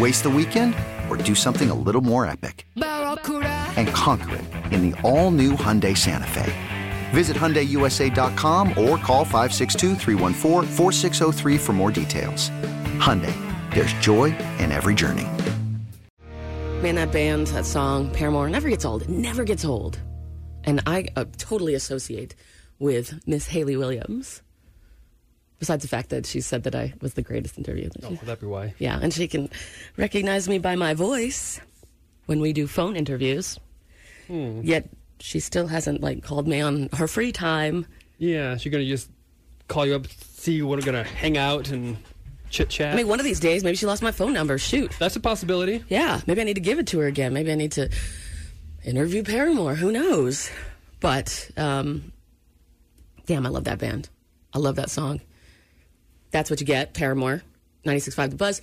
Waste the weekend or do something a little more epic and conquer it in the all-new Hyundai Santa Fe. Visit HyundaiUSA.com or call 562-314-4603 for more details. Hyundai, there's joy in every journey. Man, that band, that song, Paramore, never gets old. It never gets old. And I totally associate with Miss Haley Williams. Besides the fact that she said that I was the greatest interview. Oh, that'd be why. Yeah, and she can recognize me by my voice when we do phone interviews. Hmm. Yet she still hasn't called me on her free time. Yeah, she's gonna just call you up, see when we're gonna hang out and chit chat. I mean, one of these days, maybe she lost my phone number. Shoot, that's a possibility. Yeah, maybe I need to give it to her again. Maybe I need to interview Paramore. Who knows? But damn, I love that band. I love that song. That's what you get, Paramore, 96.5 The Buzz.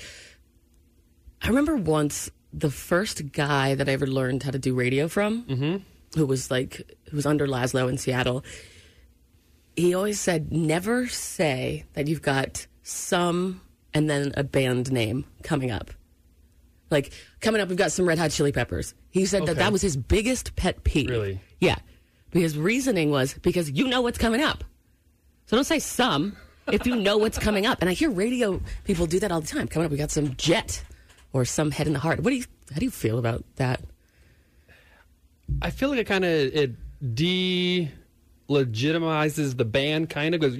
I remember once the first guy that I ever learned how to do radio from, who was under Laszlo in Seattle, he always said, never say that you've got some and then a band name coming up. Like, coming up, we've got some Red Hot Chili Peppers. He said that was his biggest pet peeve. Really? Yeah. His reasoning was because you know what's coming up. So don't say some. If you know what's coming up. And I hear radio people do that all the time. Coming up, we got some Jet or some Head in the Heart. How do you feel about that? I feel like it de-legitimizes the band, kind of, because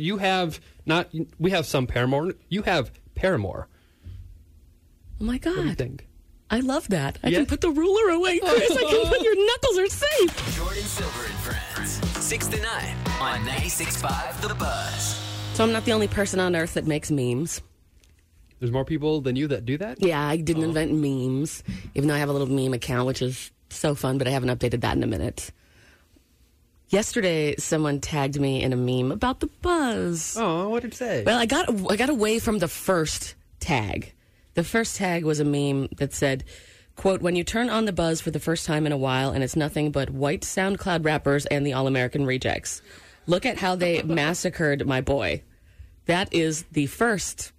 we have some Paramore. You have Paramore. Oh, my God. What do you think? I love that. I can put the ruler away, Chris. I can put your knuckles are safe. Jordan Silver and Friends, 6 to 9 on 96.5 The Buzz. So I'm not the only person on earth that makes memes. There's more people than you that do that? Yeah, I didn't invent memes, even though I have a little meme account, which is so fun, but I haven't updated that in a minute. Yesterday, someone tagged me in a meme about the Buzz. Oh, what did it say? Well, I got away from the first tag. The first tag was a meme that said, quote, when you turn on the Buzz for the first time in a while, and it's nothing but white SoundCloud rappers and the All-American Rejects. Look at how they massacred my boy. That is the first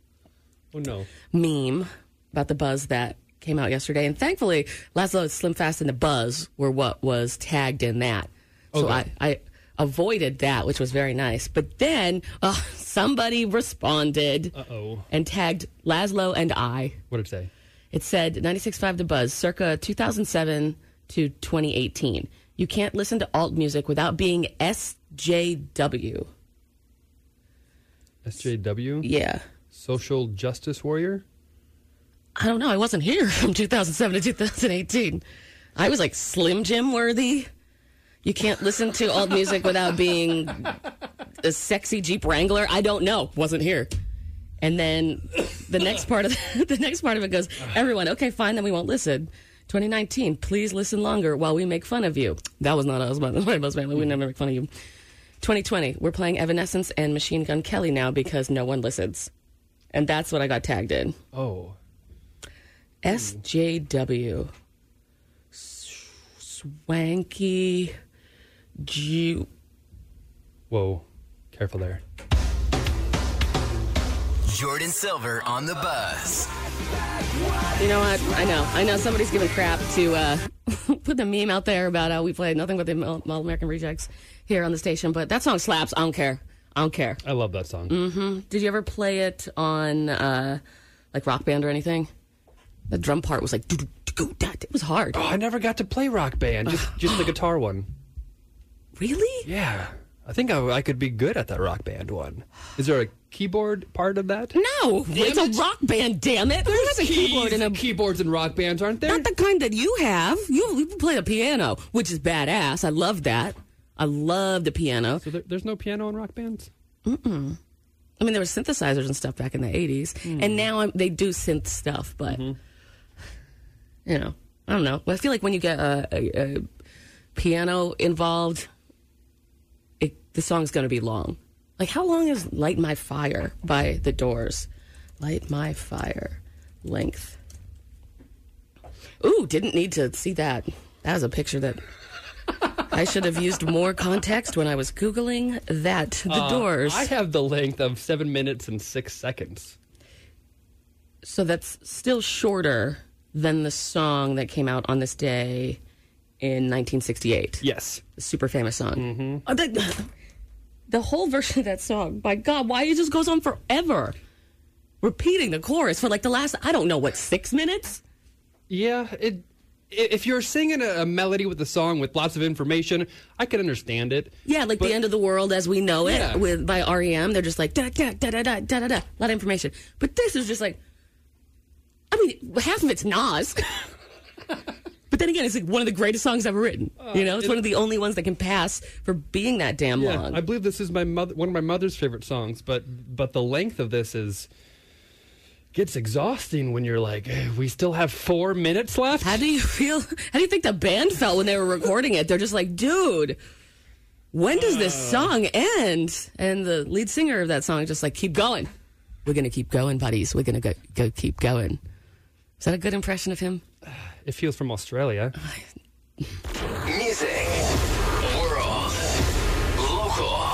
meme about the Buzz that came out yesterday. And thankfully, Laszlo, Slim Fast, and the Buzz were what was tagged in that. Okay. So I avoided that, which was very nice. But then somebody responded and tagged Laszlo and I. What did it say? It said, 96.5 The Buzz, circa 2007 to 2018. You can't listen to alt music without being SJW. SJW? Yeah. Social justice warrior? I don't know. I wasn't here from 2007 to 2018. I was like Slim Jim worthy. You can't listen to alt music without being a sexy Jeep Wrangler. I don't know. Wasn't here. And then the next part of it goes, everyone, okay, fine, then we won't listen. 2019, please listen longer while we make fun of you. That was not us, by the way, Buzz family. We never make fun of you. 2020, we're playing Evanescence and Machine Gun Kelly now because no one listens. And that's what I got tagged in. Oh. SJW. Swanky. Jew. Whoa. Careful there. Jordan Silver on the Buzz. You know what? I know somebody's giving crap to put the meme out there about how we play nothing but the All-American Rejects here on the station, but that song slaps. I don't care. I love that song. Mm-hmm. Did you ever play it on Rock Band or anything? The drum part was like... It was hard. Oh, I never got to play Rock Band, just the guitar one. Really? Yeah. I think I could be good at that Rock Band one. Is there a keyboard part of that? No. It's a Rock Band, damn it. There's a keyboard in keyboards and Rock Bands, aren't there? Not the kind that you have. You play the piano, which is badass. I love that. I love the piano. So there's no piano in Rock Bands? Mm-mm. I mean, there were synthesizers and stuff back in the 80s. Mm. And now they do synth stuff, but, you know, I don't know. I feel like when you get a piano involved, the song's going to be long. Like, how long is Light My Fire by The Doors? Light My Fire. Length. Ooh, didn't need to see that. That was a picture that... I should have used more context when I was Googling that. The Doors. I have the length of 7 minutes and 6 seconds. So that's still shorter than the song that came out on this day in 1968. Yes. The super famous song. Mm-hmm. The whole version of that song, my God, why it just goes on forever. Repeating the chorus for like the last, I don't know, what, 6 minutes? Yeah, If you're singing a melody with a song with lots of information, I can understand it. Yeah, like The End of the World as We Know It by R.E.M. They're just like, da-da-da-da-da-da-da. A lot of information. But this is just like, I mean, half of it's Nas. But then again, it's like one of the greatest songs ever written. You know, it's one of the only ones that can pass for being that damn long. I believe this is one of my mother's favorite songs, but the length of this is... gets exhausting when you're like, hey, we still have 4 minutes left. How do you think the band felt when they were recording it? They're just like, dude, when does this song end? And the lead singer of that song just like, keep going. We're going to keep going, buddies. We're going to go keep going. Is that a good impression of him? If he was from Australia. Music, world, local,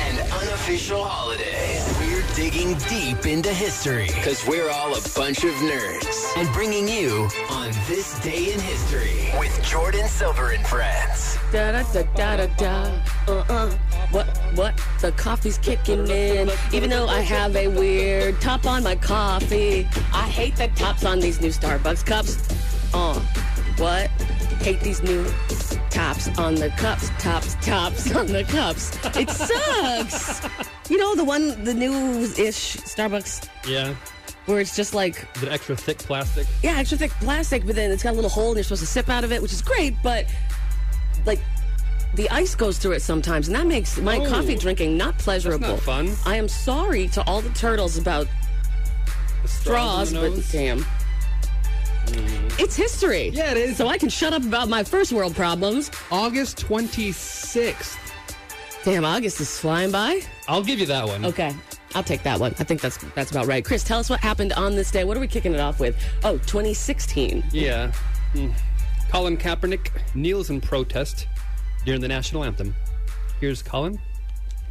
and unofficial holidays. Digging deep into history, because we're all a bunch of nerds, and bringing you On This Day in History with Jordan Silver and Friends. Da da da da da da. What? The coffee's kicking in, even though I have a weird top on my coffee. I hate the tops on these new Starbucks cups. What? Hate these new tops on the cups. Tops on the cups. It sucks. You know, the new-ish Starbucks? Yeah. Where it's just like... the extra thick plastic? Yeah, extra thick plastic, but then it's got a little hole and you're supposed to sip out of it, which is great, but, like, the ice goes through it sometimes, and that makes my coffee drinking not pleasurable. That's not fun. I am sorry to all the turtles about the straws, but damn... it's history. Yeah, it is. So I can shut up about my first world problems. August 26th. Damn, August is flying by. I'll give you that one. Okay. I'll take that one. I think that's about right. Chris, tell us what happened on this day. What are we kicking it off with? Oh, 2016. Yeah. Colin Kaepernick kneels in protest during the national anthem. Here's Colin.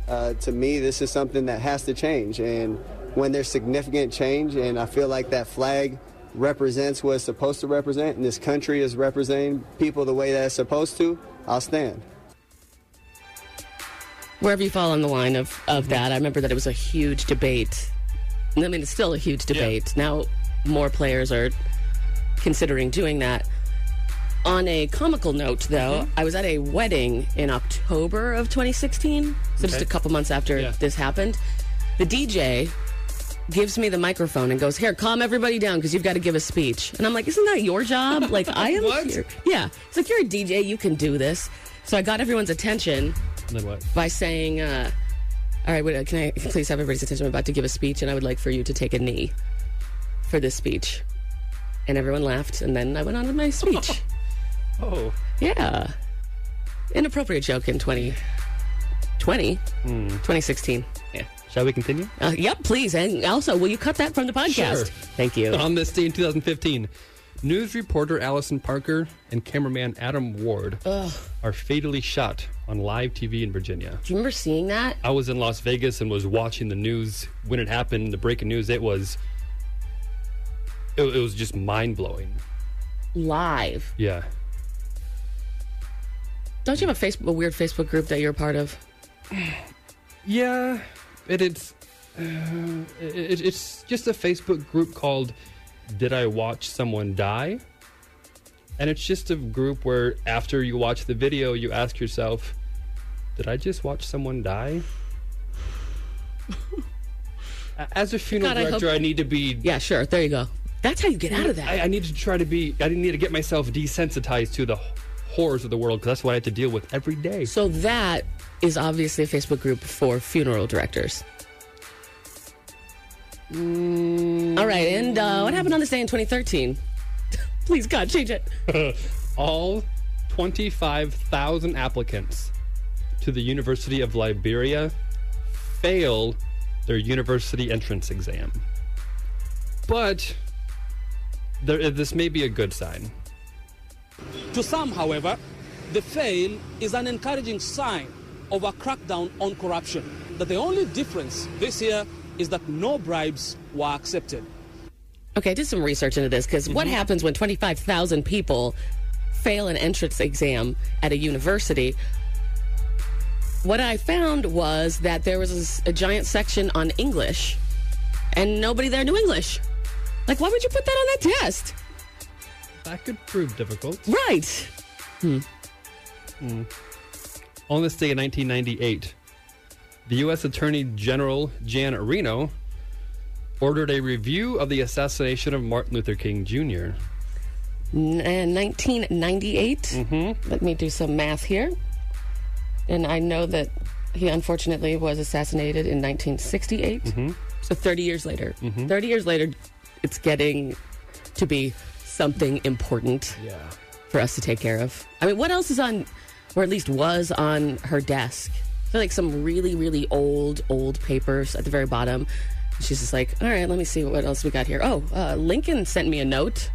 To me, this is something that has to change. And when there's significant change, and I feel like that flag... represents what it's supposed to represent, and this country is representing people the way that it's supposed to, I'll stand. Wherever you fall on the line of that, I remember that it was a huge debate. I mean, it's still a huge debate. Yeah. Now more players are considering doing that. On a comical note, though, I was at a wedding in October of 2016, so just a couple months after this happened. The DJ... gives me the microphone and goes, here, calm everybody down because you've got to give a speech. And I'm like, isn't that your job? Like, I am here. Yeah. It's like, you're a DJ. You can do this. So I got everyone's attention by saying, all right, wait, can I please have everybody's attention? I'm about to give a speech, and I would like for you to take a knee for this speech. And everyone laughed, and then I went on with my speech. Oh. Yeah. Inappropriate joke in 2016. Yeah. Shall we continue? Yep, please. And also, will you cut that from the podcast? Sure. Thank you. On this day in 2015, news reporter Allison Parker and cameraman Adam Ward are fatally shot on live TV in Virginia. Do you remember seeing that? I was in Las Vegas and was watching the news when it happened. The breaking news, it was just mind-blowing. Live? Yeah. Don't you have a weird Facebook group that you're a part of? Yeah. It's just a Facebook group called Did I Watch Someone Die? And it's just a group where after you watch the video, you ask yourself, did I just watch someone die? As a funeral director, I need to be... Yeah, sure. There you go. That's how you get out of that. I need to try to be... I need to get myself desensitized to the horrors of the world, because that's what I have to deal with every day. So that is obviously a Facebook group for funeral directors. Mm. All right. And what happened on this day in 2013? Please, God, change it. All 25,000 applicants to the University of Liberia fail their university entrance exam. But this may be a good sign. To some, however, the fail is an encouraging sign of a crackdown on corruption. But the only difference this year is that no bribes were accepted. Okay, I did some research into this, because what happens when 25,000 people fail an entrance exam at a university? What I found was that there was a giant section on English, and nobody there knew English. Like, why would you put that on that test? That could prove difficult. Right. On this day in 1998, the U.S. Attorney General Jan Reno ordered a review of the assassination of Martin Luther King Jr. 1998? Mm-hmm. Let me do some math here. And I know that he unfortunately was assassinated in 1968. Mm-hmm. So 30 years later. Mm-hmm. 30 years later, it's getting to be something important for us to take care of. I mean, what else is on, or at least was on her desk? I feel like some really, really old papers at the very bottom. She's just like, all right, let me see what else we got here. Oh, Lincoln sent me a note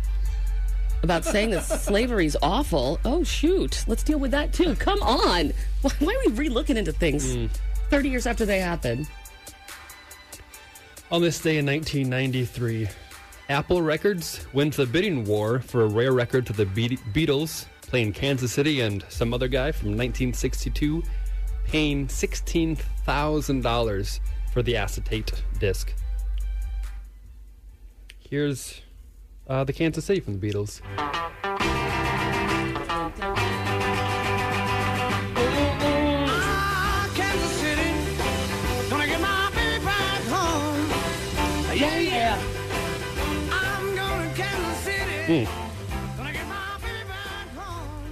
about saying that slavery's awful. Oh, shoot. Let's deal with that, too. Come on. Why are we re-looking into things 30 years after they happened? On this day in 1993, Apple Records wins the bidding war for a rare record to the Beatles, playing Kansas City and some other guy from 1962, paying $16,000 for the acetate disc. Here's... the Kansas City from the Beatles. Kansas City, gonna get my baby back home. Yeah, yeah. I'm going to Kansas City, gonna get my baby back home.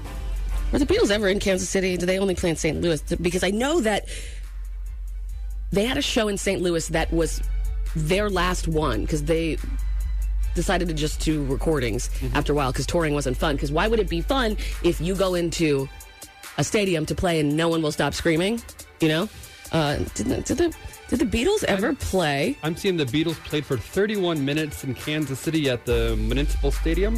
Were the Beatles ever in Kansas City? Do they only play in St. Louis? Because I know that they had a show in St. Louis that was their last one, because they... decided to just do recordings after a while, because touring wasn't fun. Because why would it be fun if you go into a stadium to play and no one will stop screaming? You know, did the Beatles ever play? I'm seeing the Beatles played for 31 minutes in Kansas City at the Municipal Stadium.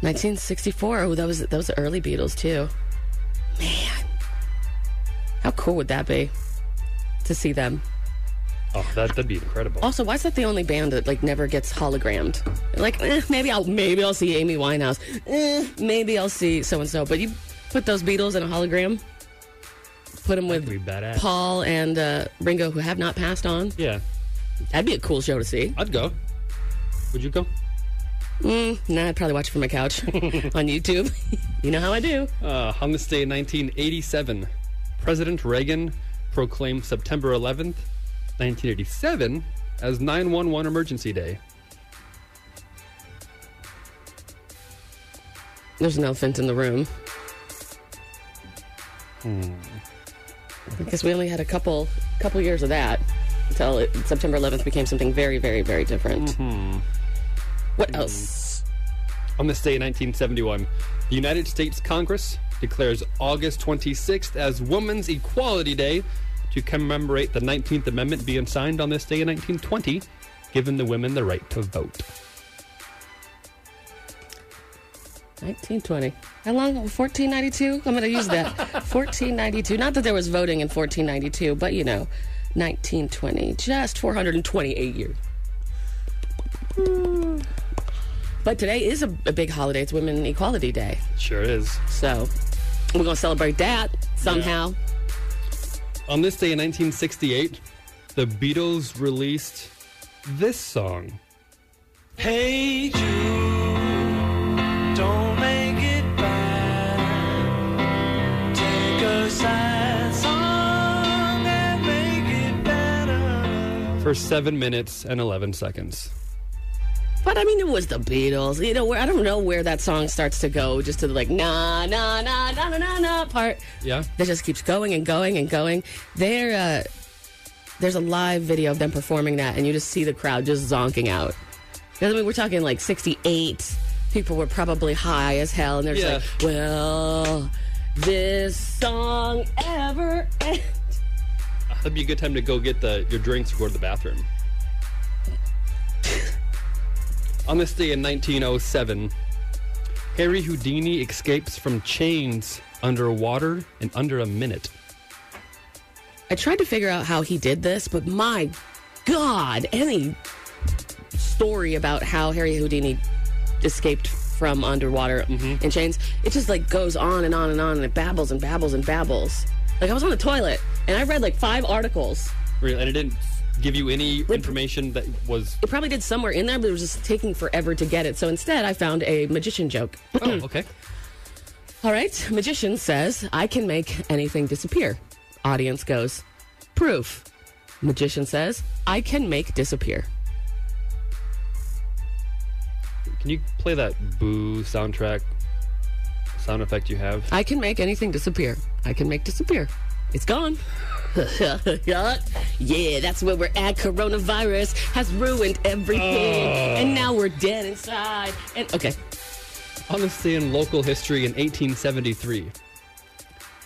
1964. Oh, that was the early Beatles too. Man, how cool would that be to see them? Oh, that'd be incredible. Also, why is that the only band that like never gets hologrammed? Like, maybe I'll see Amy Winehouse. Maybe I'll see so and so. But you put those Beatles in a hologram, put them with Paul and Ringo, who have not passed on. Yeah, that'd be a cool show to see. I'd go. Would you go? Nah, I'd probably watch it from my couch on YouTube. You know how I do. On this day in 1987, President Reagan proclaimed September 11th. 1987 as 911 Emergency Day. There's an elephant in the room. I guess we only had a couple years of that until September 11th became something very, very, very different. What else? On this day in 1971, the United States Congress declares August 26th as Women's Equality Day, to commemorate the 19th Amendment being signed on this day in 1920, giving the women the right to vote. 1920. How long? 1492? I'm going to use that. 1492. Not that there was voting in 1492, but, you know, 1920. Just 428 years. But today is a big holiday. It's Women's Equality Day. Sure is. So we're going to celebrate that somehow. Yeah. On this day in 1968, the Beatles released this song. Hey Jude, For 7 minutes and 11 seconds. But, I mean, it was the Beatles. You know, where I don't know where that song starts to go, just to the, like, na, na, na, na, na, na, na part. Yeah. That just keeps going and going and going. There's a live video of them performing that, and you just see the crowd just zonking out. I mean, we're talking, like, 68. People were probably high as hell, and they're just like, well, this song ever ends. That'd be a good time to go get your drinks or go to the bathroom. On this day in 1907, Harry Houdini escapes from chains underwater in under a minute. I tried to figure out how he did this, but my God, any story about how Harry Houdini escaped from underwater in chains, it just like goes on and on, and it babbles and babbles and babbles. Like, I was on the toilet, and I read, like, 5 articles. Really? And it didn't give you any information that was... It probably did somewhere in there, but it was just taking forever to get it. So instead, I found a magician joke. Oh, okay. All right. Magician says, I can make anything disappear. Audience goes, proof. Magician says, I can make disappear. Can you play that boo soundtrack? Sound effect you have? I can make anything disappear. I can make disappear. It's gone. Yeah, that's where we're at. Coronavirus has ruined everything. And now we're dead inside. And okay. Honestly, in local history in 1873,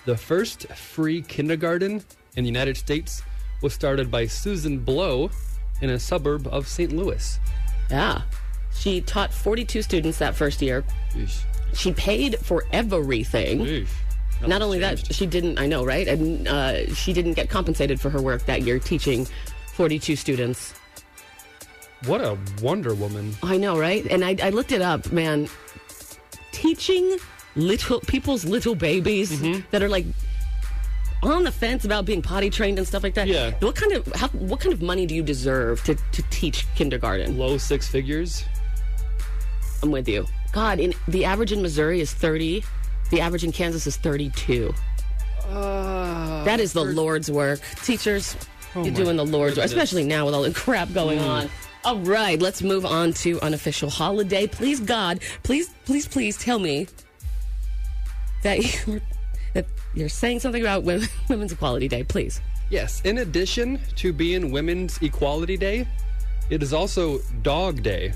the first free kindergarten in the United States was started by Susan Blow in a suburb of St. Louis. Yeah. She taught 42 students that first year. Jeez. She paid for everything. Oof, not only changed. That, she didn't, I know, right? And she didn't get compensated for her work that year teaching 42 students. What a Wonder Woman. I know, right? And I looked it up, man. Teaching people's little babies that are like on the fence about being potty trained and stuff like that. Yeah. What kind of money do you deserve to teach kindergarten? Low 6 figures? I'm with you. God, the average in Missouri is 30. The average in Kansas is 32. That is the Lord's work. Teachers, you're doing the Lord's work, especially now with all the crap going on. All right, let's move on to unofficial holiday. Please, God, please tell me that you're saying something about Women's Equality Day, please. Yes, in addition to being Women's Equality Day, it is also Dog Day.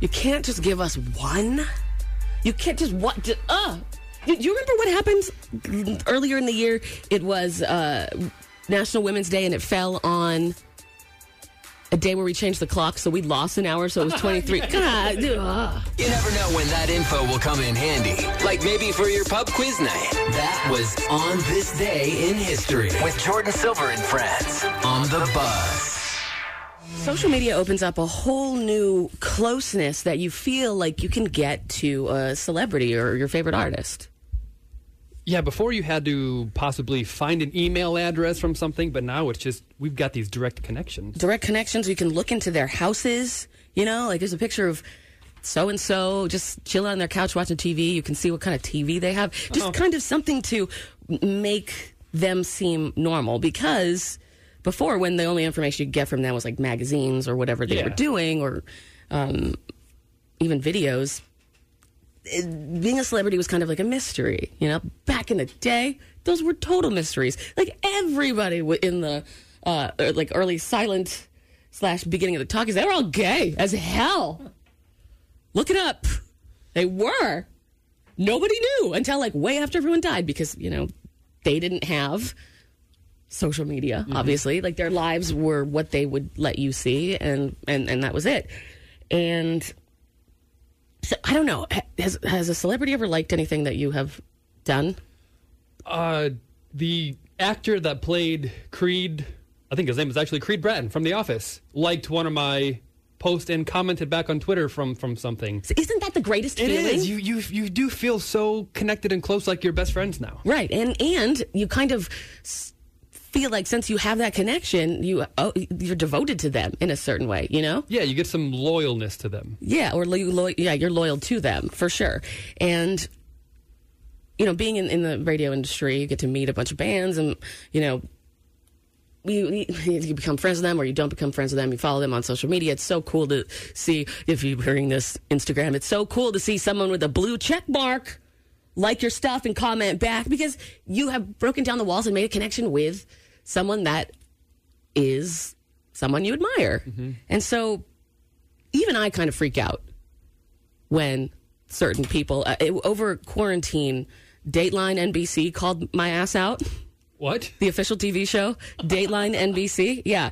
You can't just give us one. You can't just what? Do you remember what happened earlier in the year? It was National Women's Day, and it fell on a day where we changed the clock, so we lost an hour, so it was 23. God, dude. You never know when that info will come in handy. Like maybe for your pub quiz night. That was On This Day in History with Jordan Silver and friends on The Buzz. Social media opens up a whole new closeness that you feel like you can get to a celebrity or your favorite artist. Yeah, before you had to possibly find an email address from something, but now it's just, we've got these direct connections. Direct connections, you can look into their houses, you know, like there's a picture of so-and-so just chilling on their couch watching TV. You can see what kind of TV they have. Just kind of something to make them seem normal, because... Before, when the only information you'd get from them was, like, magazines or whatever they were doing, or even videos, being a celebrity was kind of like a mystery, you know? Back in the day, those were total mysteries. Like, everybody in the, early silent / beginning of the talkies, they were all gay as hell. Look it up. They were. Nobody knew until, like, way after everyone died because, you know, they didn't have... social media, obviously. Like, their lives were what they would let you see, and that was it. And so, I don't know. Has a celebrity ever liked anything that you have done? The actor that played Creed, I think his name is actually Creed Bratton from The Office, liked one of my posts and commented back on Twitter from something. So isn't that the greatest feeling? It is. You do feel so connected and close, like you're best friends now. Right, and you kind of... feel like since you have that connection, you're devoted to them in a certain way, you know? Yeah, you get some loyalness to them. Yeah, or you're loyal to them, for sure. And, you know, being in the radio industry, you get to meet a bunch of bands and, you know, you become friends with them or you don't become friends with them. You follow them on social media. It's so cool to see, if you're hearing this Instagram, it's so cool to see someone with a blue check mark like your stuff and comment back because you have broken down the walls and made a connection with someone that is someone you admire. Mm-hmm. And so even I kind of freak out when certain people, over quarantine, Dateline NBC called my ass out. What? The official TV show, Dateline NBC. Yeah.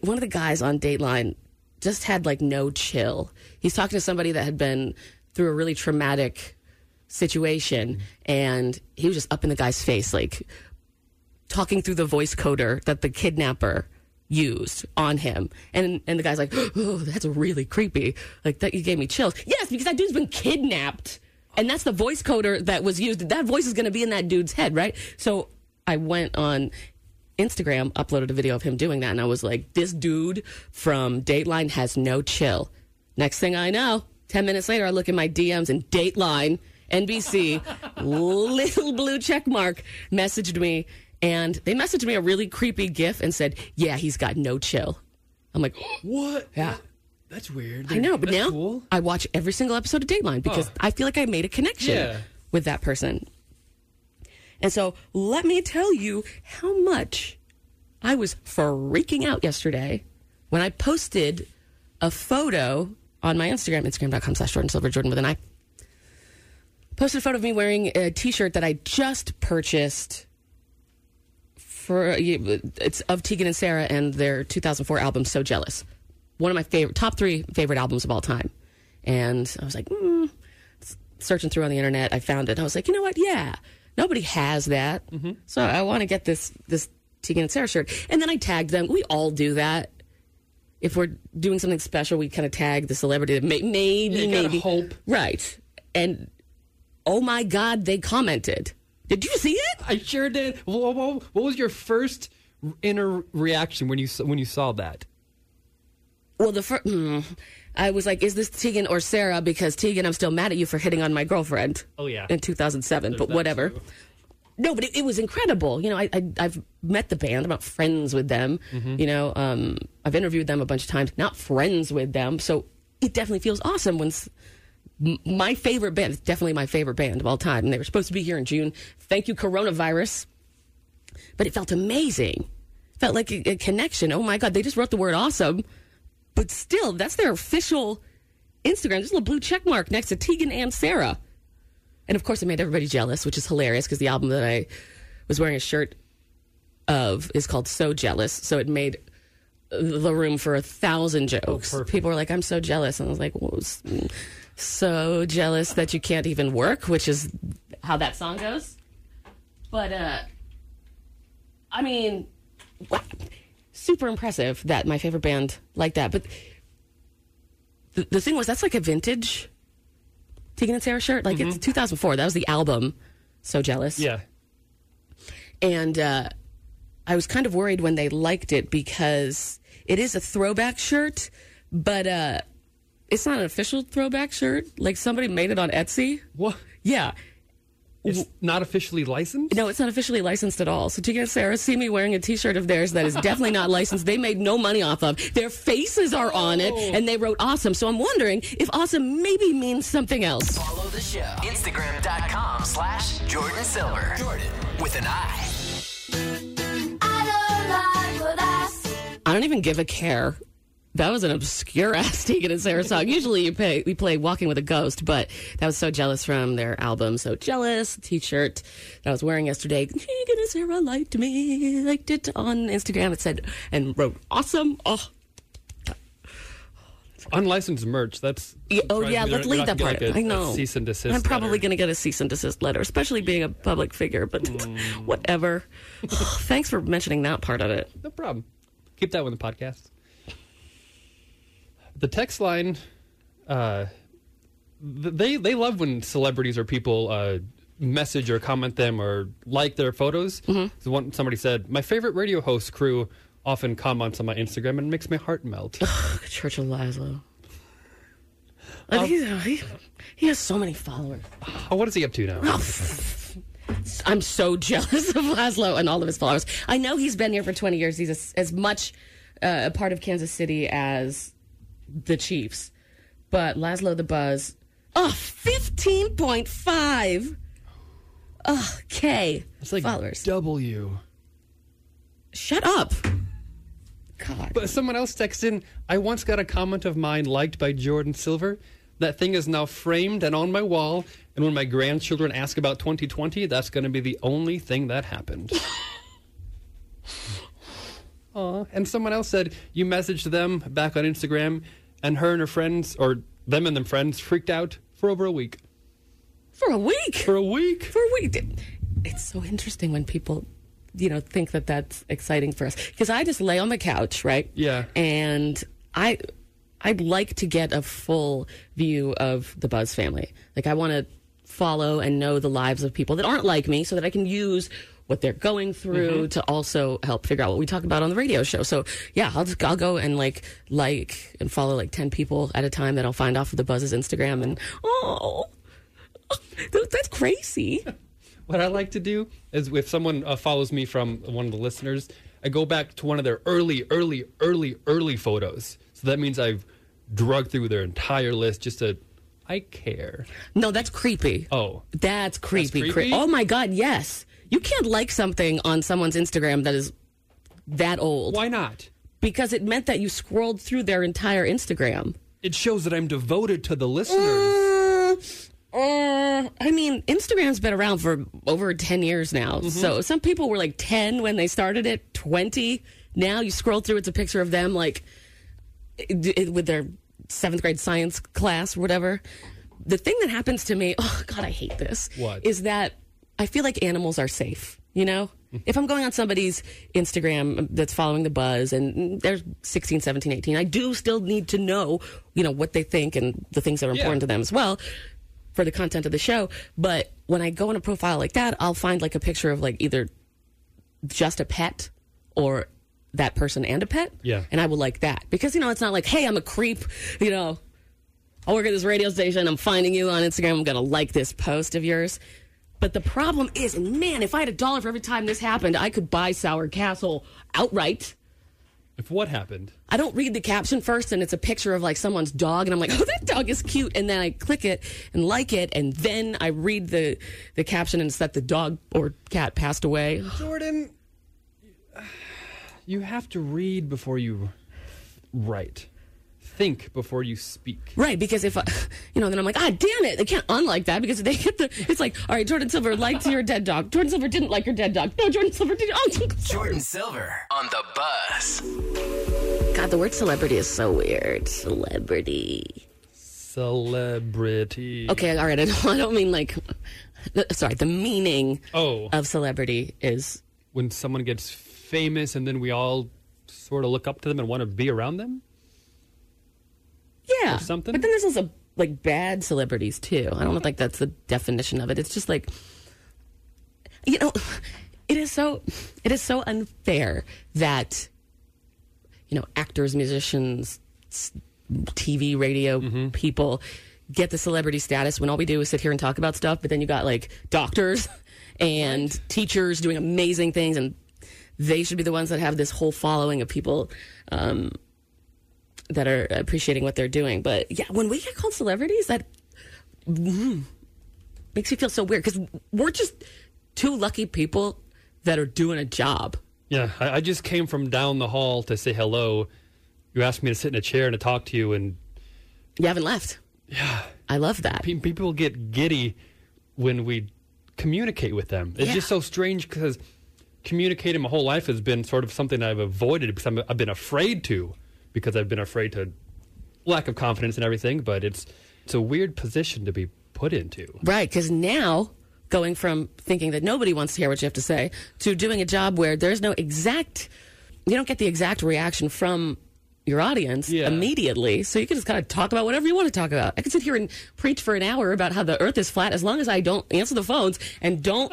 One of the guys on Dateline just had like no chill. He's talking to somebody that had been through a really traumatic situation and he was just up in the guy's face, like talking through the voice coder that the kidnapper used on him. And the guy's like, oh, that's really creepy. Like that, you gave me chills. Yes, because that dude's been kidnapped. And that's the voice coder that was used. That voice is going to be in that dude's head, right? So I went on Instagram, uploaded a video of him doing that, and I was like, this dude from Dateline has no chill. Next thing I know, 10 minutes later, I look at my DMs, and Dateline, NBC, little blue check mark, messaged me. And they messaged me a really creepy GIF and said, yeah, he's got no chill. I'm like, what? Yeah. That's weird. I know, but now cool. I watch every single episode of Dateline because I feel like I made a connection with that person. And so let me tell you how much I was freaking out yesterday when I posted a photo on my Instagram, instagram.com/JordanSilver, Jordan with an I. Posted a photo of me wearing a T-shirt that I just purchased. It's of Tegan and Sara and their 2004 album, So Jealous. One of my top three favorite albums of all time. And I was like, searching through on the internet, I found it. I was like, you know what? Yeah, nobody has that. Mm-hmm. So I want to get this Tegan and Sara shirt. And then I tagged them. We all do that. If we're doing something special, we kind of tag the celebrity. Maybe. Hope. Right. And, oh my God, they commented. Did you see it? I sure did. What was your first inner reaction when you saw that? Well, I was like, is this Tegan or Sara? Because Tegan, I'm still mad at you for hitting on my girlfriend. Oh, yeah. In 2007, there's but whatever. Too. No, but it was incredible. You know, I've met the band. I'm not friends with them. Mm-hmm. You know, I've interviewed them a bunch of times. Not friends with them. So it definitely feels awesome when my favorite band, it's definitely my favorite band of all time. And they were supposed to be here in June. Thank you, coronavirus. But it felt amazing. It felt like a connection. Oh, my God. They just wrote the word awesome. But still, that's their official Instagram. There's a little blue check mark next to Tegan and Sara. And, of course, it made everybody jealous, which is hilarious because the album that I was wearing a shirt of is called So Jealous. So it made the room for 1,000 jokes. Oh, people were like, I'm so jealous. And I was like, whoa, so jealous that you can't even work, which is how that song goes. But, I mean, what? Super impressive that my favorite band like that. But the thing was, that's like a vintage Tegan and Sara shirt. Like, It's 2004. That was the album, So Jealous. Yeah. And I was kind of worried when they liked it because it is a throwback shirt, but it's not an official throwback shirt. Like, somebody made it on Etsy. What? Yeah. It's not officially licensed? No, it's not officially licensed at all. So Tegan and Sara see me wearing a T-shirt of theirs that is definitely not licensed. They made no money off of. Their faces are on it, and they wrote awesome. So I'm wondering if awesome maybe means something else. Follow the show. Instagram.com/JordanSilver. Jordan with an I. I don't like us. I don't even give a care. That was an obscure-ass Tegan and Sara song. Usually we play Walking with a Ghost, but that was So Jealous from their album So Jealous, T-shirt that I was wearing yesterday. Tegan and Sara liked me. Liked it on Instagram. It said, and wrote, awesome. Oh unlicensed merch. That's... Oh, yeah, let's leave that part. I know. Cease and desist. I'm probably going to get a cease and desist letter, especially being a public figure, but whatever. Thanks for mentioning that part of it. No problem. Keep that one in the podcast. The text line, they love when celebrities or people message or comment them or like their photos. Mm-hmm. So somebody said, my favorite radio host crew often comments on my Instagram and makes my heart melt. Church of Laszlo. He has so many followers. Oh, what is he up to now? I'm so jealous of Laszlo and all of his followers. I know he's been here for 20 years. He's as much a part of Kansas City as the Chiefs. But Laszlo the Buzz, 15.5 K. It's like followers. W. Shut up. God. But someone else texted in, I once got a comment of mine liked by Jordan Silver. That thing is now framed and on my wall. And when my grandchildren ask about 2020, that's going to be the only thing that happened. Aw. And someone else said, you messaged them back on Instagram, and her and her friends, or them and them friends, freaked out for over a week. For a week? For a week. For a week. It's so interesting when people... think that's exciting for us. Because I just lay on the couch, right? Yeah. And I'd like to get a full view of the Buzz family. Like, I want to follow and know the lives of people that aren't like me so that I can use what they're going through mm-hmm. to also help figure out what we talk about on the radio show. So, yeah, I'll go and, like and follow, 10 people at a time that I'll find off of the Buzz's Instagram. And, that's crazy. What I like to do is if someone follows me from one of the listeners, I go back to one of their early photos. So that means I've drugged through their entire list just to, I care. No, that's creepy. Oh. That's creepy. That's creepy? Oh, my God, yes. You can't like something on someone's Instagram that is that old. Why not? Because it meant that you scrolled through their entire Instagram. It shows that I'm devoted to the listeners. I mean, Instagram's been around for over 10 years now. Mm-hmm. So some people were 10 when they started it, 20. Now you scroll through, it's a picture of them with their 7th grade science class or whatever. The thing that happens to me, oh God, I hate this. What? Is that I feel like animals are safe, you know? If I'm going on somebody's Instagram that's following the Buzz and they're 16, 17, 18, I do still need to know, what they think and the things that are important to them as well. For the content of the show, but when I go on a profile like that, I'll find a picture of either just a pet or that person and a pet. Yeah. And I will like that because, it's not hey, I'm a creep, I work at this radio station. I'm finding you on Instagram. I'm going to like this post of yours. But the problem is, man, if I had $1 for every time this happened, I could buy Sour Castle outright. If what happened? I don't read the caption first, and it's a picture of, someone's dog, and I'm oh, that dog is cute, and then I click it and like it, and then I read the caption, and it's that the dog or cat passed away. Jordan, you have to read before you write. Think before you speak. Right, because if I, then I'm damn it, I can't unlike that because they get it's all right, Jordan Silver liked your dead dog. Jordan Silver didn't like your dead dog. No, Jordan Silver didn't. Oh, Jordan Silver on the Buzz. God, the word celebrity is so weird. Celebrity. Okay, all right, I don't mean the meaning of celebrity is. When someone gets famous and then we all sort of look up to them and want to be around them? Yeah, or something. But then there's also bad celebrities too. I don't think that's the definition of it. It's just it is so unfair that actors, musicians, TV, radio mm-hmm. people get the celebrity status when all we do is sit here and talk about stuff. But then you got doctors and teachers doing amazing things, and they should be the ones that have this whole following of people. That are appreciating what they're doing. But yeah, when we get called celebrities, that makes me feel so weird because we're just two lucky people that are doing a job. Yeah, I just came from down the hall to say hello. You asked me to sit in a chair and to talk to you, and you haven't left. Yeah, I love that. People get giddy when we communicate with them. It's just so strange because communicating my whole life has been sort of something I've avoided because I've been afraid to. Because I've been afraid to lack of confidence and everything, but it's a weird position to be put into. Right, because now going from thinking that nobody wants to hear what you have to say to doing a job where there's no exact, you don't get the exact reaction from your audience immediately. So you can just kind of talk about whatever you want to talk about. I could sit here and preach for an hour about how the earth is flat. As long as I don't answer the phones and don't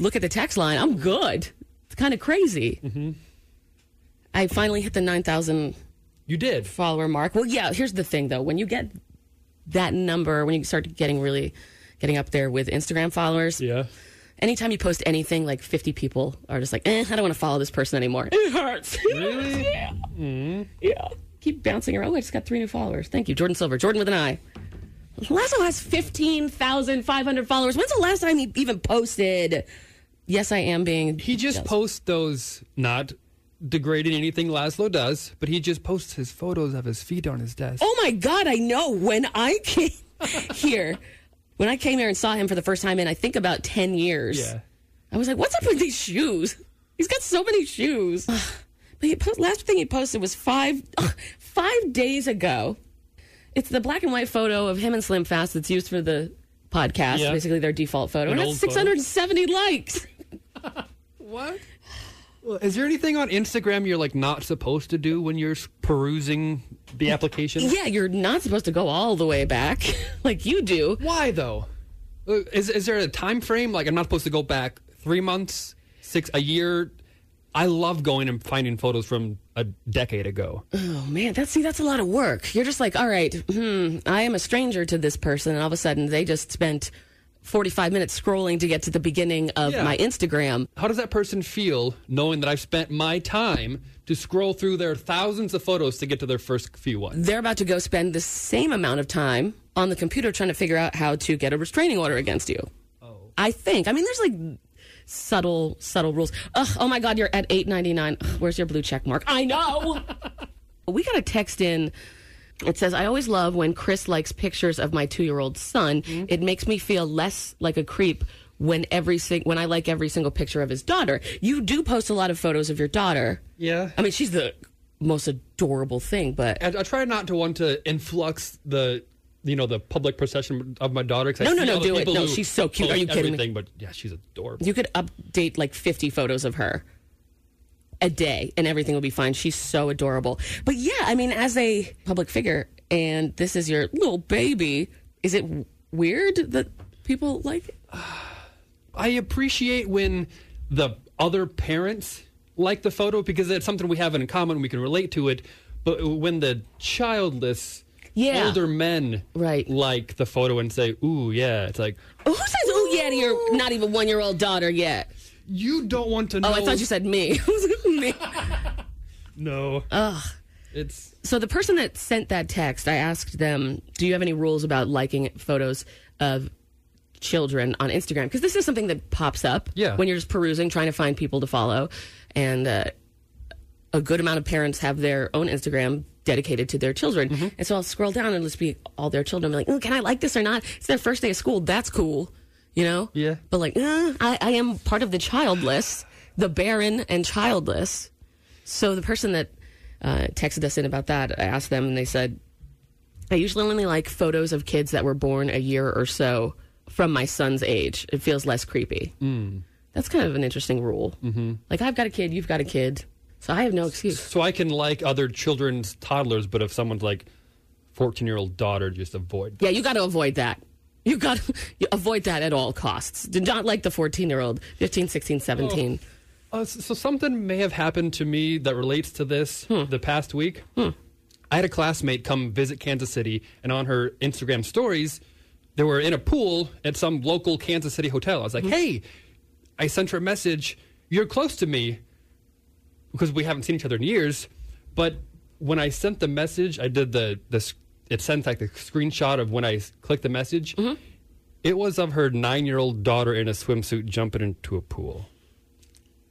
look at the text line, I'm good. It's kind of crazy. Mm-hmm. I finally hit the 9,000 follower mark. Well, yeah, here's the thing, though. When you get that number, when you start getting up there with Instagram followers, anytime you post anything, like 50 people are just like, I don't want to follow this person anymore. It hurts. Really? Yeah. Keep bouncing around. Oh, I just got 3 new followers. Thank you, Jordan Silver. Jordan with an I. Laszlo has 15,500 followers. When's the last time he even posted? Yes, I am being... He just posts those, not degrading anything Laszlo does, but he just posts his photos of his feet on his desk. Oh my God, I know. When I came here and saw him for the first time in, I think, about 10 years, I was like, what's up with these shoes? He's got so many shoes. But last thing he posted was 5 days ago. It's the black and white photo of him and Slim Fast that's used for the podcast, basically their default photo. And that's 670 likes. What? Well, is there anything on Instagram you're, like, not supposed to do when you're perusing the application? Yeah, you're not supposed to go all the way back like you do. Why, though? Is there a time frame? Like, I'm not supposed to go back 3 months, 6, a year. I love going and finding photos from a decade ago. Oh, man. That's a lot of work. You're just like, all right, I am a stranger to this person. And all of a sudden, they just spent 45 minutes scrolling to get to the beginning of my Instagram. How does that person feel knowing that I've spent my time to scroll through their thousands of photos to get to their first few ones? They're about to go spend the same amount of time on the computer trying to figure out how to get a restraining order against you. Oh. I think. I mean, there's like subtle rules. Ugh, oh my God, you're at $8.99. Ugh, where's your blue check mark? I know. We got a text in. It says, I always love when Chris likes pictures of my 2-year-old son. Mm-hmm. It makes me feel less like a creep when I like every single picture of his daughter. You do post a lot of photos of your daughter. Yeah. I mean, she's the most adorable thing, but... I try not to want to influx the public perception of my daughter. No, do it. No, she's so cute. Are you kidding me? But yeah, she's adorable. You could update like 50 photos of her a day, and everything will be fine. She's so adorable. But yeah, I mean, as a public figure, and this is your little baby, is it weird that people like it? I appreciate when the other parents like the photo, because it's something we have in common, we can relate to it. But when the childless older men like the photo and say, ooh, yeah, it's like... Who says, ooh, yeah, to your not even 1-year-old daughter yet? You don't want to know. Oh, I thought you said me. Me. No. Ugh. It's... So the person that sent that text, I asked them, do you have any rules about liking photos of children on Instagram? Because this is something that pops up when you're just perusing, trying to find people to follow. And a good amount of parents have their own Instagram dedicated to their children. Mm-hmm. And so I'll scroll down and just be all their children. I'm like, can I like this or not? It's their first day of school. That's cool. You know? Yeah. But like, I am part of the childless, the barren and childless. So the person that texted us in about that, I asked them and they said, I usually only like photos of kids that were born a year or so from my son's age. It feels less creepy. Mm. That's kind of an interesting rule. Mm-hmm. Like, I've got a kid, you've got a kid, so I have no excuse. So I can like other children's toddlers, but if someone's like 14-year-old daughter, just avoid that. Yeah, you got to avoid that. You avoid that at all costs. Do not like the 14-year-old, 15, 16, 17. Oh. So something may have happened to me that relates to this the past week. I had a classmate come visit Kansas City, and on her Instagram stories, they were in a pool at some local Kansas City hotel. I was like, hey, I sent her a message. You're close to me because we haven't seen each other in years. But when I sent the message, I did the it sent like the screenshot of when I clicked the message. Mm-hmm. It was of her 9-year-old daughter in a swimsuit jumping into a pool.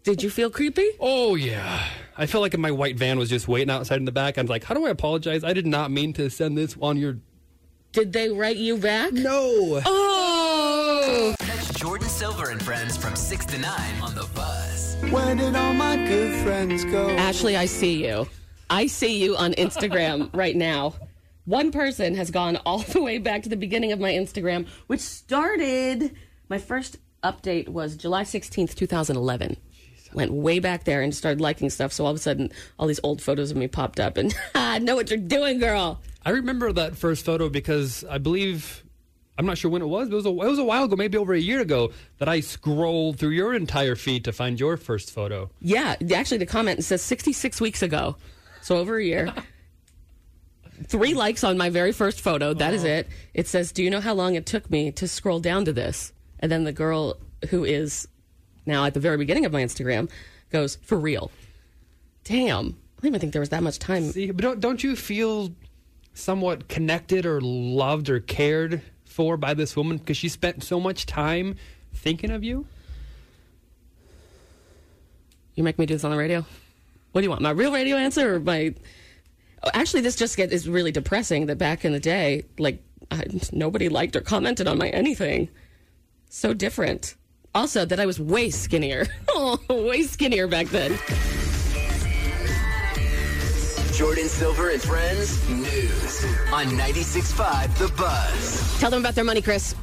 Did you feel creepy? Oh, yeah. I felt like my white van was just waiting outside in the back. I was like, how do I apologize? I did not mean to send this on your... Did they write you back? No. Oh! Catch Jordan Silver and Friends from 6 to 9 on The Buzz. Where did all my good friends go? Ashley, I see you. I see you on Instagram right now. One person has gone all the way back to the beginning of my Instagram, which started... My first update was July 16th, 2011. Jeez. went way back there and started liking stuff. So all of a sudden, all these old photos of me popped up. And I know what you're doing, girl. I remember that first photo because I believe... I'm not sure when it was, but it was a while ago, maybe over a year ago, that I scrolled through your entire feed to find your first photo. Yeah. Actually, the comment says 66 weeks ago. So over a year. 3 likes on my very first photo. That is it. It says, do you know how long it took me to scroll down to this? And then the girl who is now at the very beginning of my Instagram goes, for real. Damn. I don't even think there was that much time. See, but don't you feel somewhat connected or loved or cared for by this woman because she spent so much time thinking of you? You make me do this on the radio? What do you want, my real radio answer or my... Oh, actually, this just is really depressing that back in the day, like, nobody liked or commented on my anything. So different. Also, that I was way skinnier. Way skinnier back then. Jordan Silver and Friends News on 96.5 The Buzz. Tell them about their money, Chris.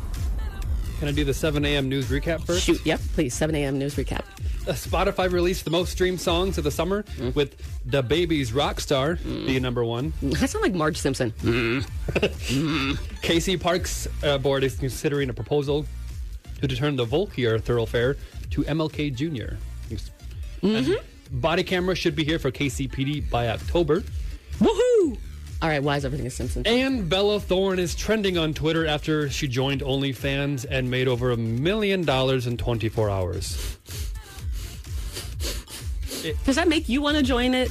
Can I do the 7 a.m. news recap first? Shoot, yep, please. 7 a.m. news recap. Spotify released the most streamed songs of the summer with Da Baby's Rockstar being number one. I sound like Marge Simpson. Casey Park's board is considering a proposal to return the Volkier thoroughfare to MLK Jr. Body camera should be here for KCPD by October. Woohoo! All right, why is everything a Simpson? And Bella Thorne is trending on Twitter after she joined OnlyFans and made over $1 million in 24 hours. Does that make you want to join it?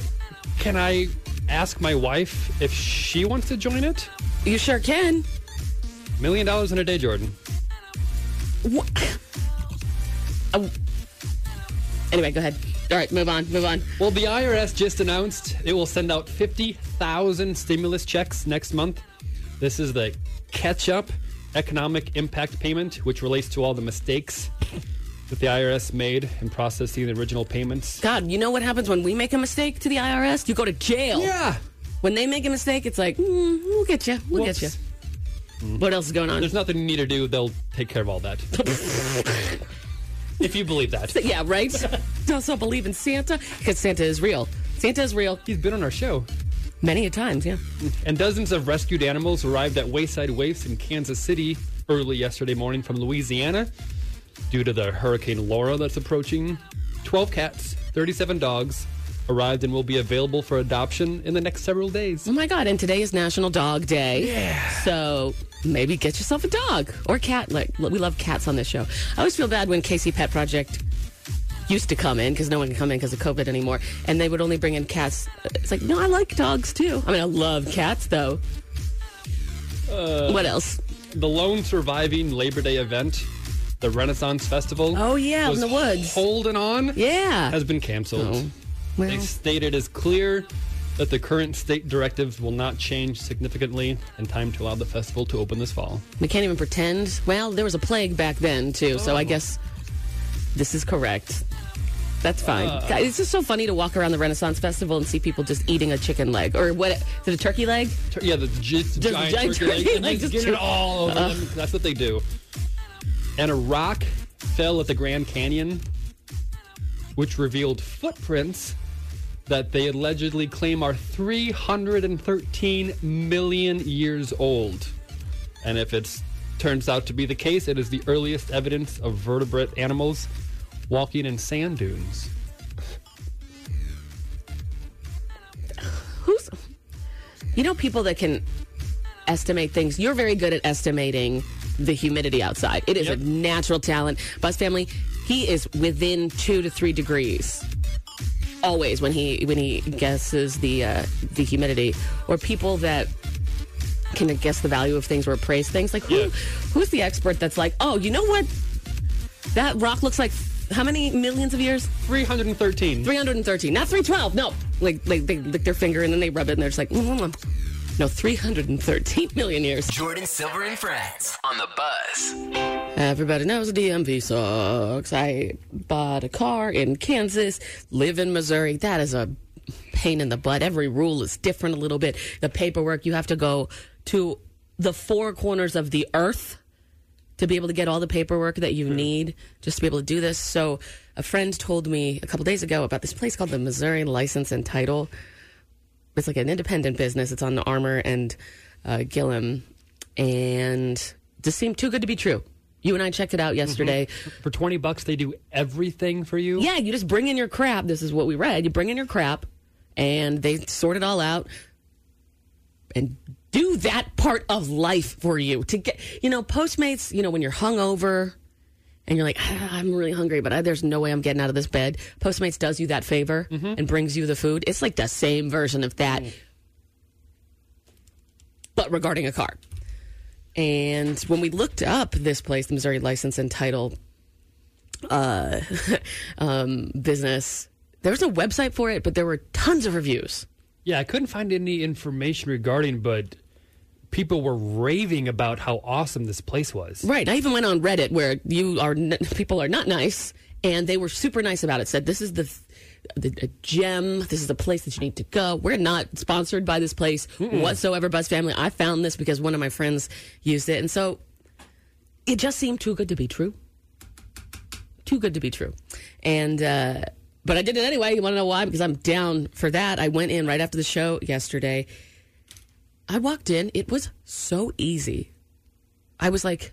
Can I ask my wife if she wants to join it? You sure can. $1 million in a day, Jordan. What? Anyway, go ahead. All right, move on. Well, the IRS just announced it will send out 50,000 stimulus checks next month. This is the catch-up economic impact payment, which relates to all the mistakes that the IRS made in processing the original payments. God, you know what happens when we make a mistake to the IRS? You go to jail. Yeah. When they make a mistake, it's like, we'll get you. Whoops. Get you. What else is going on? There's nothing you need to do. They'll take care of all that. If you believe that. So, yeah, right? Also believe in Santa, because Santa is real. Santa is real. He's been on our show. Many a times, yeah. And dozens of rescued animals arrived at wayside waifs in Kansas City early yesterday morning from Louisiana due to the Hurricane Laura that's approaching. 12 cats, 37 dogs arrived and will be available for adoption in the next several days. Oh, my God. And today is National Dog Day. Yeah. So... maybe get yourself a dog or a cat. Like, we love cats on this show. I always feel bad when KC Pet Project used to come in because no one can come in because of COVID anymore. And they would only bring in cats. It's like, no, I like dogs too. I mean, I love cats though. What else? The lone surviving Labor Day event, the Renaissance Festival. Oh, yeah, in the woods. Holding on. Yeah. Has been canceled. Oh. Well. They stated as clear that the current state directives will not change significantly in time to allow the festival to open this fall. We can't even pretend. Well, there was a plague back then, too, so I guess this is correct. That's fine. God, it's just so funny to walk around the Renaissance Festival and see people just eating a chicken leg. Or what? Is it a turkey leg? The giant turkey leg. Like, just it all over them. That's what they do. And a rock fell at the Grand Canyon, which revealed footprints that they allegedly claim are 313 million years old. And if it turns out to be the case, it is the earliest evidence of vertebrate animals walking in sand dunes. You know, people that can estimate things, you're very good at estimating the humidity outside. It is a natural talent. Buzz Family, he is within 2 to 3 degrees. Always when he guesses the humidity, or people that can guess the value of things or appraise things. Like who's the expert that's like, oh, you know what? That rock looks like how many millions of years? 313. 313, not 312. No, like they lick their finger and then they rub it and they're just like, no, 313 million years. Jordan Silver and Friends on the Buzz. Everybody knows DMV sucks. I bought a car in Kansas, live in Missouri. That is a pain in the butt. Every rule is different a little bit. The paperwork, you have to go to the four corners of the earth to to be able to get all the paperwork that you need just to be able to do this. So a friend told me a couple days ago about this place called the Missouri License and Title. It's like an independent business. It's on the Armour and Gillum. And it just seemed too good to be true. You and I checked it out yesterday. For $20, they do everything for you? Yeah, you just bring in your crap. This is what we read. You bring in your crap, and they sort it all out and do that part of life for you. To get, you know, Postmates, you know, when you're hungover and you're like, I'm really hungry, but there's no way I'm getting out of this bed. Postmates does you that favor and brings you the food. It's like the same version of that, but regarding a car. And when we looked up this place, the Missouri License and Title business, there was a website for it, but there were tons of reviews. Yeah, I couldn't find any information regarding, but people were raving about how awesome this place was. Right. I even went on Reddit where people are not nice, and they were super nice about it. Said, this is the gem. This is the place that you need to go. We're not sponsored by this place whatsoever, Buzz Family. I found this because one of my friends used it. And so it just seemed too good to be true. Too good to be true. And but I did it anyway. You want to know why? Because I'm down for that. I went in right after the show yesterday. I walked in. It was so easy. I was like,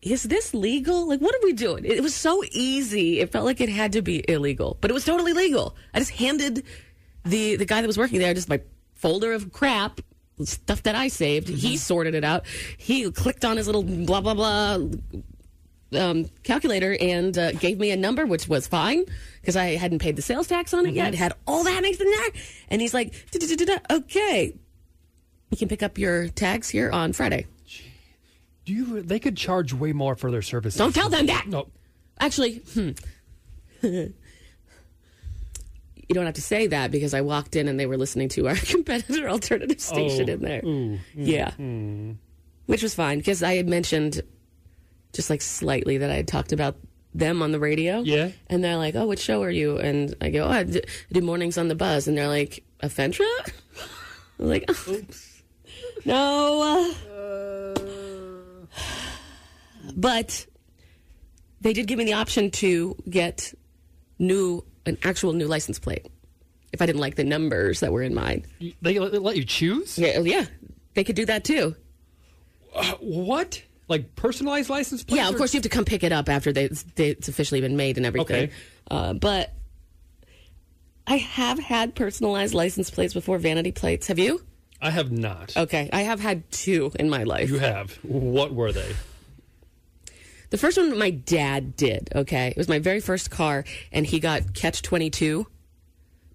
is this legal? Like, what are we doing? It was so easy. It felt like it had to be illegal, but it was totally legal. I just handed the guy that was working there just my folder of crap, stuff that I saved. He sorted it out. He clicked on his little blah, blah, blah calculator and gave me a number, which was fine because I hadn't paid the sales tax on it yet. It had all that next in there. And he's like, okay, you can pick up your tags here on Friday. They could charge way more for their services. Don't tell them that. No. Actually, you don't have to say that because I walked in and they were listening to our competitor alternative station in there. Which was fine because I had mentioned just like slightly that I had talked about them on the radio. Yeah. And they're like, what show are you? And I go, I do mornings on the Buzz. And they're like, Afentra? I'm like, oops. No. But they did give me the option to get an actual new license plate if I didn't like the numbers that were in mine. They let you choose? Yeah, they could do that too. What? Like personalized license plates? Yeah, of course you have to come pick it up after it's officially been made and everything. Okay. But I have had personalized license plates before, vanity plates. Have you? I have not. Okay, I have had two in my life. You have. What were they? The first one my dad did, okay? It was my very first car, and he got catch 22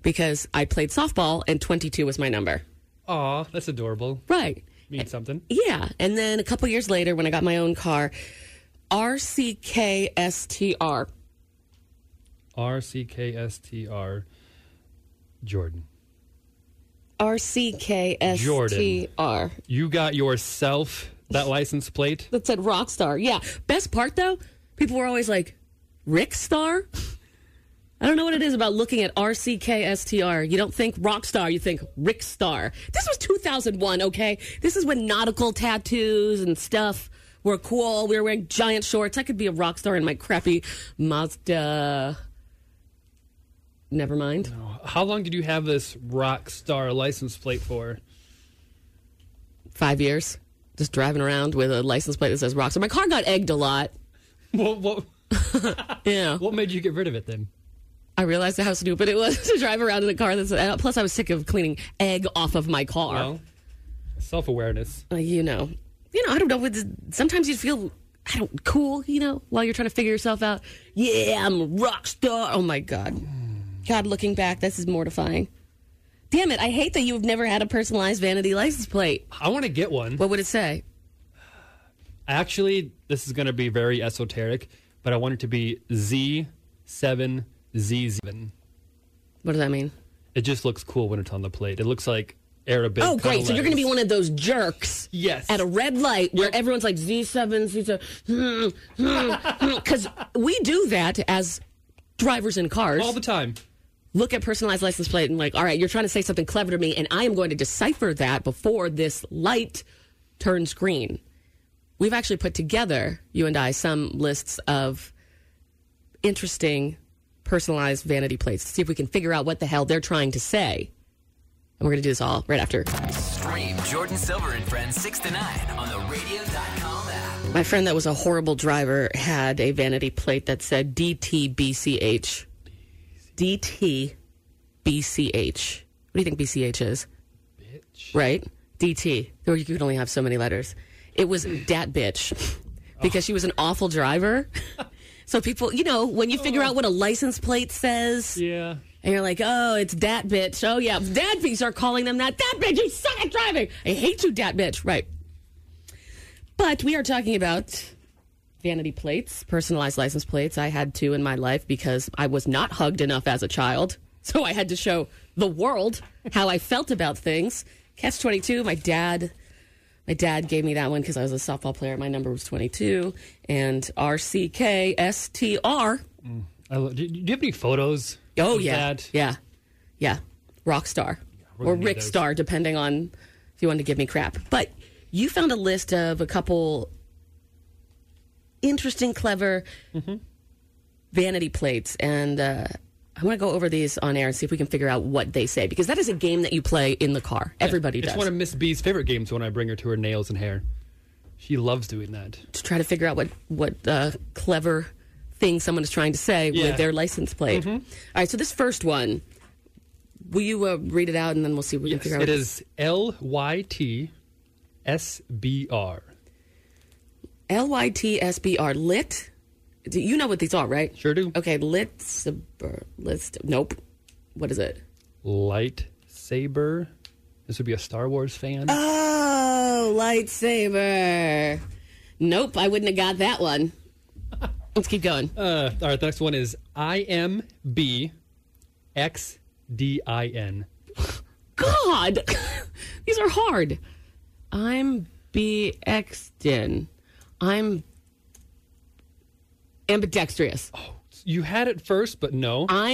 because I played softball, and 22 was my number. Aw, that's adorable. Right. Means something. Yeah. And then a couple years later, when I got my own car, RCKSTR. RCKSTR. Jordan. RCKSTR. Jordan. You got yourself that license plate? That said Rockstar. Yeah. Best part, though, people were always like, Rickstar? I don't know what it is about looking at RCKSTR. You don't think Rockstar, you think Rickstar. This was 2001, okay? This is when nautical tattoos and stuff were cool. We were wearing giant shorts. I could be a rock star in my crappy Mazda. Never mind. No. How long did you have this Rockstar license plate for? 5 years. Just driving around with a license plate that says Rockstar. My car got egged a lot. What? Yeah. What made you get rid of it then? I realized how stupid it was to drive around in a car that said. Plus, I was sick of cleaning egg off of my car. Well, self-awareness. I don't know. Sometimes you feel cool. While you're trying to figure yourself out. Yeah, I'm a rock star. Oh my God. God, looking back, this is mortifying. Damn it, I hate that you've never had a personalized vanity license plate. I want to get one. What would it say? Actually, this is going to be very esoteric, but I want it to be Z7Z7. What does that mean? It just looks cool when it's on the plate. It looks like Arabic. Oh, great. So you're going to be one of those jerks. Yes. At a red light where everyone's like Z7, Z7. Because we do that as drivers in cars. All the time. Look at personalized license plate and like, all right, you're trying to say something clever to me, and I am going to decipher that before this light turns green. We've actually put together, you and I, some lists of interesting personalized vanity plates to see if we can figure out what the hell they're trying to say. And we're going to do this all right after. Stream Jordan Silver and Friends 6 to 9 on the radio.com app. My friend that was a horrible driver had a vanity plate that said DTBCH. DTBCH. What do you think BCH is? Bitch. Right? DT. Or you could only have so many letters. It was dat bitch because she was an awful driver. So people, you know, when you figure out what a license plate says. Yeah. And you're like, oh, it's dat bitch. Oh, yeah. Dad bitch are calling them that. Dat bitch, you suck at driving. I hate you, dat bitch. Right. But we are talking about vanity plates, personalized license plates. I had two in my life because I was not hugged enough as a child. So I had to show the world how I felt about things. Catch-22, my dad gave me that one because I was a softball player. My number was 22. And RCKSTR. Do you have any photos? Oh, yeah. Dad? Yeah. Yeah. Rockstar. Yeah, or Rickstar, depending on if you wanted to give me crap. But you found a list of a couple interesting, clever vanity plates. And I want to go over these on air and see if we can figure out what they say. Because that is a game that you play in the car. Yeah, Everybody does. It's one of Miss B's favorite games when I bring her to her nails and hair. She loves doing that. To try to figure out what clever thing someone is trying to say with their license plate. Mm-hmm. All right, so this first one, will you read it out and then we'll see what we can figure out? It is LYTSBR. LYTSBR, lit? Do you know what these are, right? Sure do. Okay, nope. What is it? Lightsaber. This would be a Star Wars fan. Oh, lightsaber. Nope, I wouldn't have got that one. Let's keep going. All right, the next one is IMBXDIN. God! These are hard. I'm BXDIN. I'm ambidextrous. Oh, you had it first, but no. I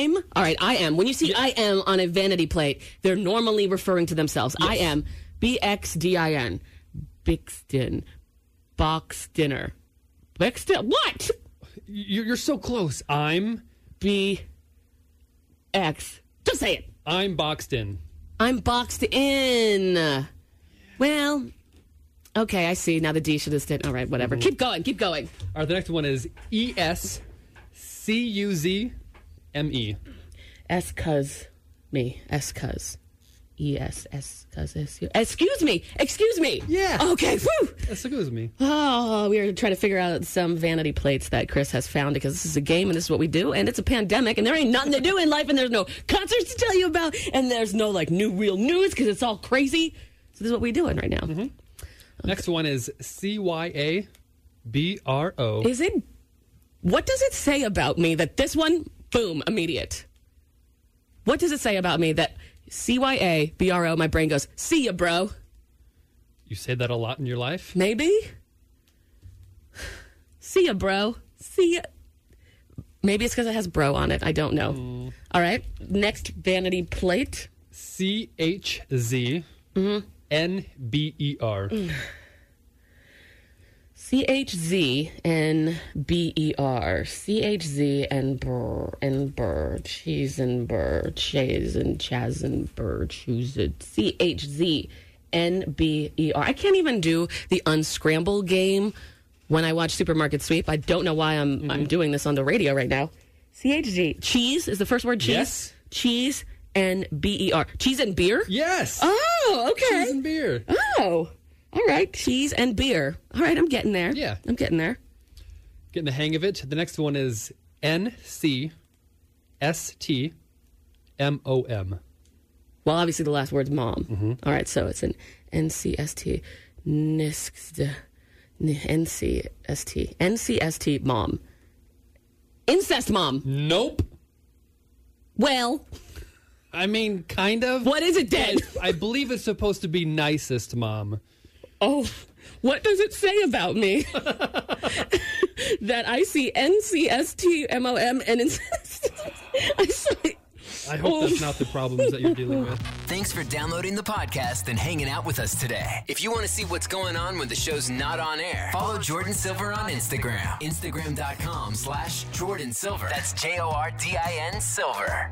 am. When you see I am on a vanity plate, they're normally referring to themselves. Yes. I am BXDIN. Bixton. Box dinner. Bixton. What? You're so close. I'm BX. Just say it. I'm boxed in. I'm boxed in. Yeah. Well, okay, I see. Now the D should have stayed. All right, whatever. Mm-hmm. Keep going. All right, the next one is ESCUZME. S-cuz me. S-cuz. E-S-S-cuz-S-U. Excuse me. Yeah. Okay, whew. Excuse me. Oh, we are trying to figure out some vanity plates that Chris has found because this is a game and this is what we do and it's a pandemic and there ain't nothing to do in life and there's no concerts to tell you about and there's no, like, new real news because it's all crazy. So this is what we're doing right now. Mm-hmm. Okay. Next one is CYABRO. Is it? What does it say about me that this one, boom, immediate? What does it say about me that... CYABRO, my brain goes, see ya, bro. You say that a lot in your life? Maybe. See ya, bro. See ya. Maybe it's because it has bro on it. I don't know. Mm. All right. Next vanity plate. CHZNBER. CHZNBER. CHZNBER. Cheesenburr. Chazenburr. Choose it. CHZNBER. I can't even do the unscramble game when I watch Supermarket Sweep. I don't know why I'm doing this on the radio right now. CHZ. Cheese is the first word. Cheese? Yes. Cheese and BER. Cheese and beer? Yes. Oh, okay. Cheese and beer. Oh. All right, cheese and beer. All right, I'm getting there. Yeah. I'm getting there. Getting the hang of it. The next one is NCSTMOM. Well, obviously the last word's mom. Mm-hmm. All right, so it's an NCST. NCST mom. Incest mom. Nope. Well. I mean, kind of. What is it then? I believe it's supposed to be nicest mom. Oh, what does it say about me that I see NCSTMOM and incest? I see I hope that's not the problems that you're dealing with. Thanks for downloading the podcast and hanging out with us today. If you want to see what's going on when the show's not on air, follow Jordan Silver on Instagram. Instagram.com/Jordan Silver. That's Jordin Silver.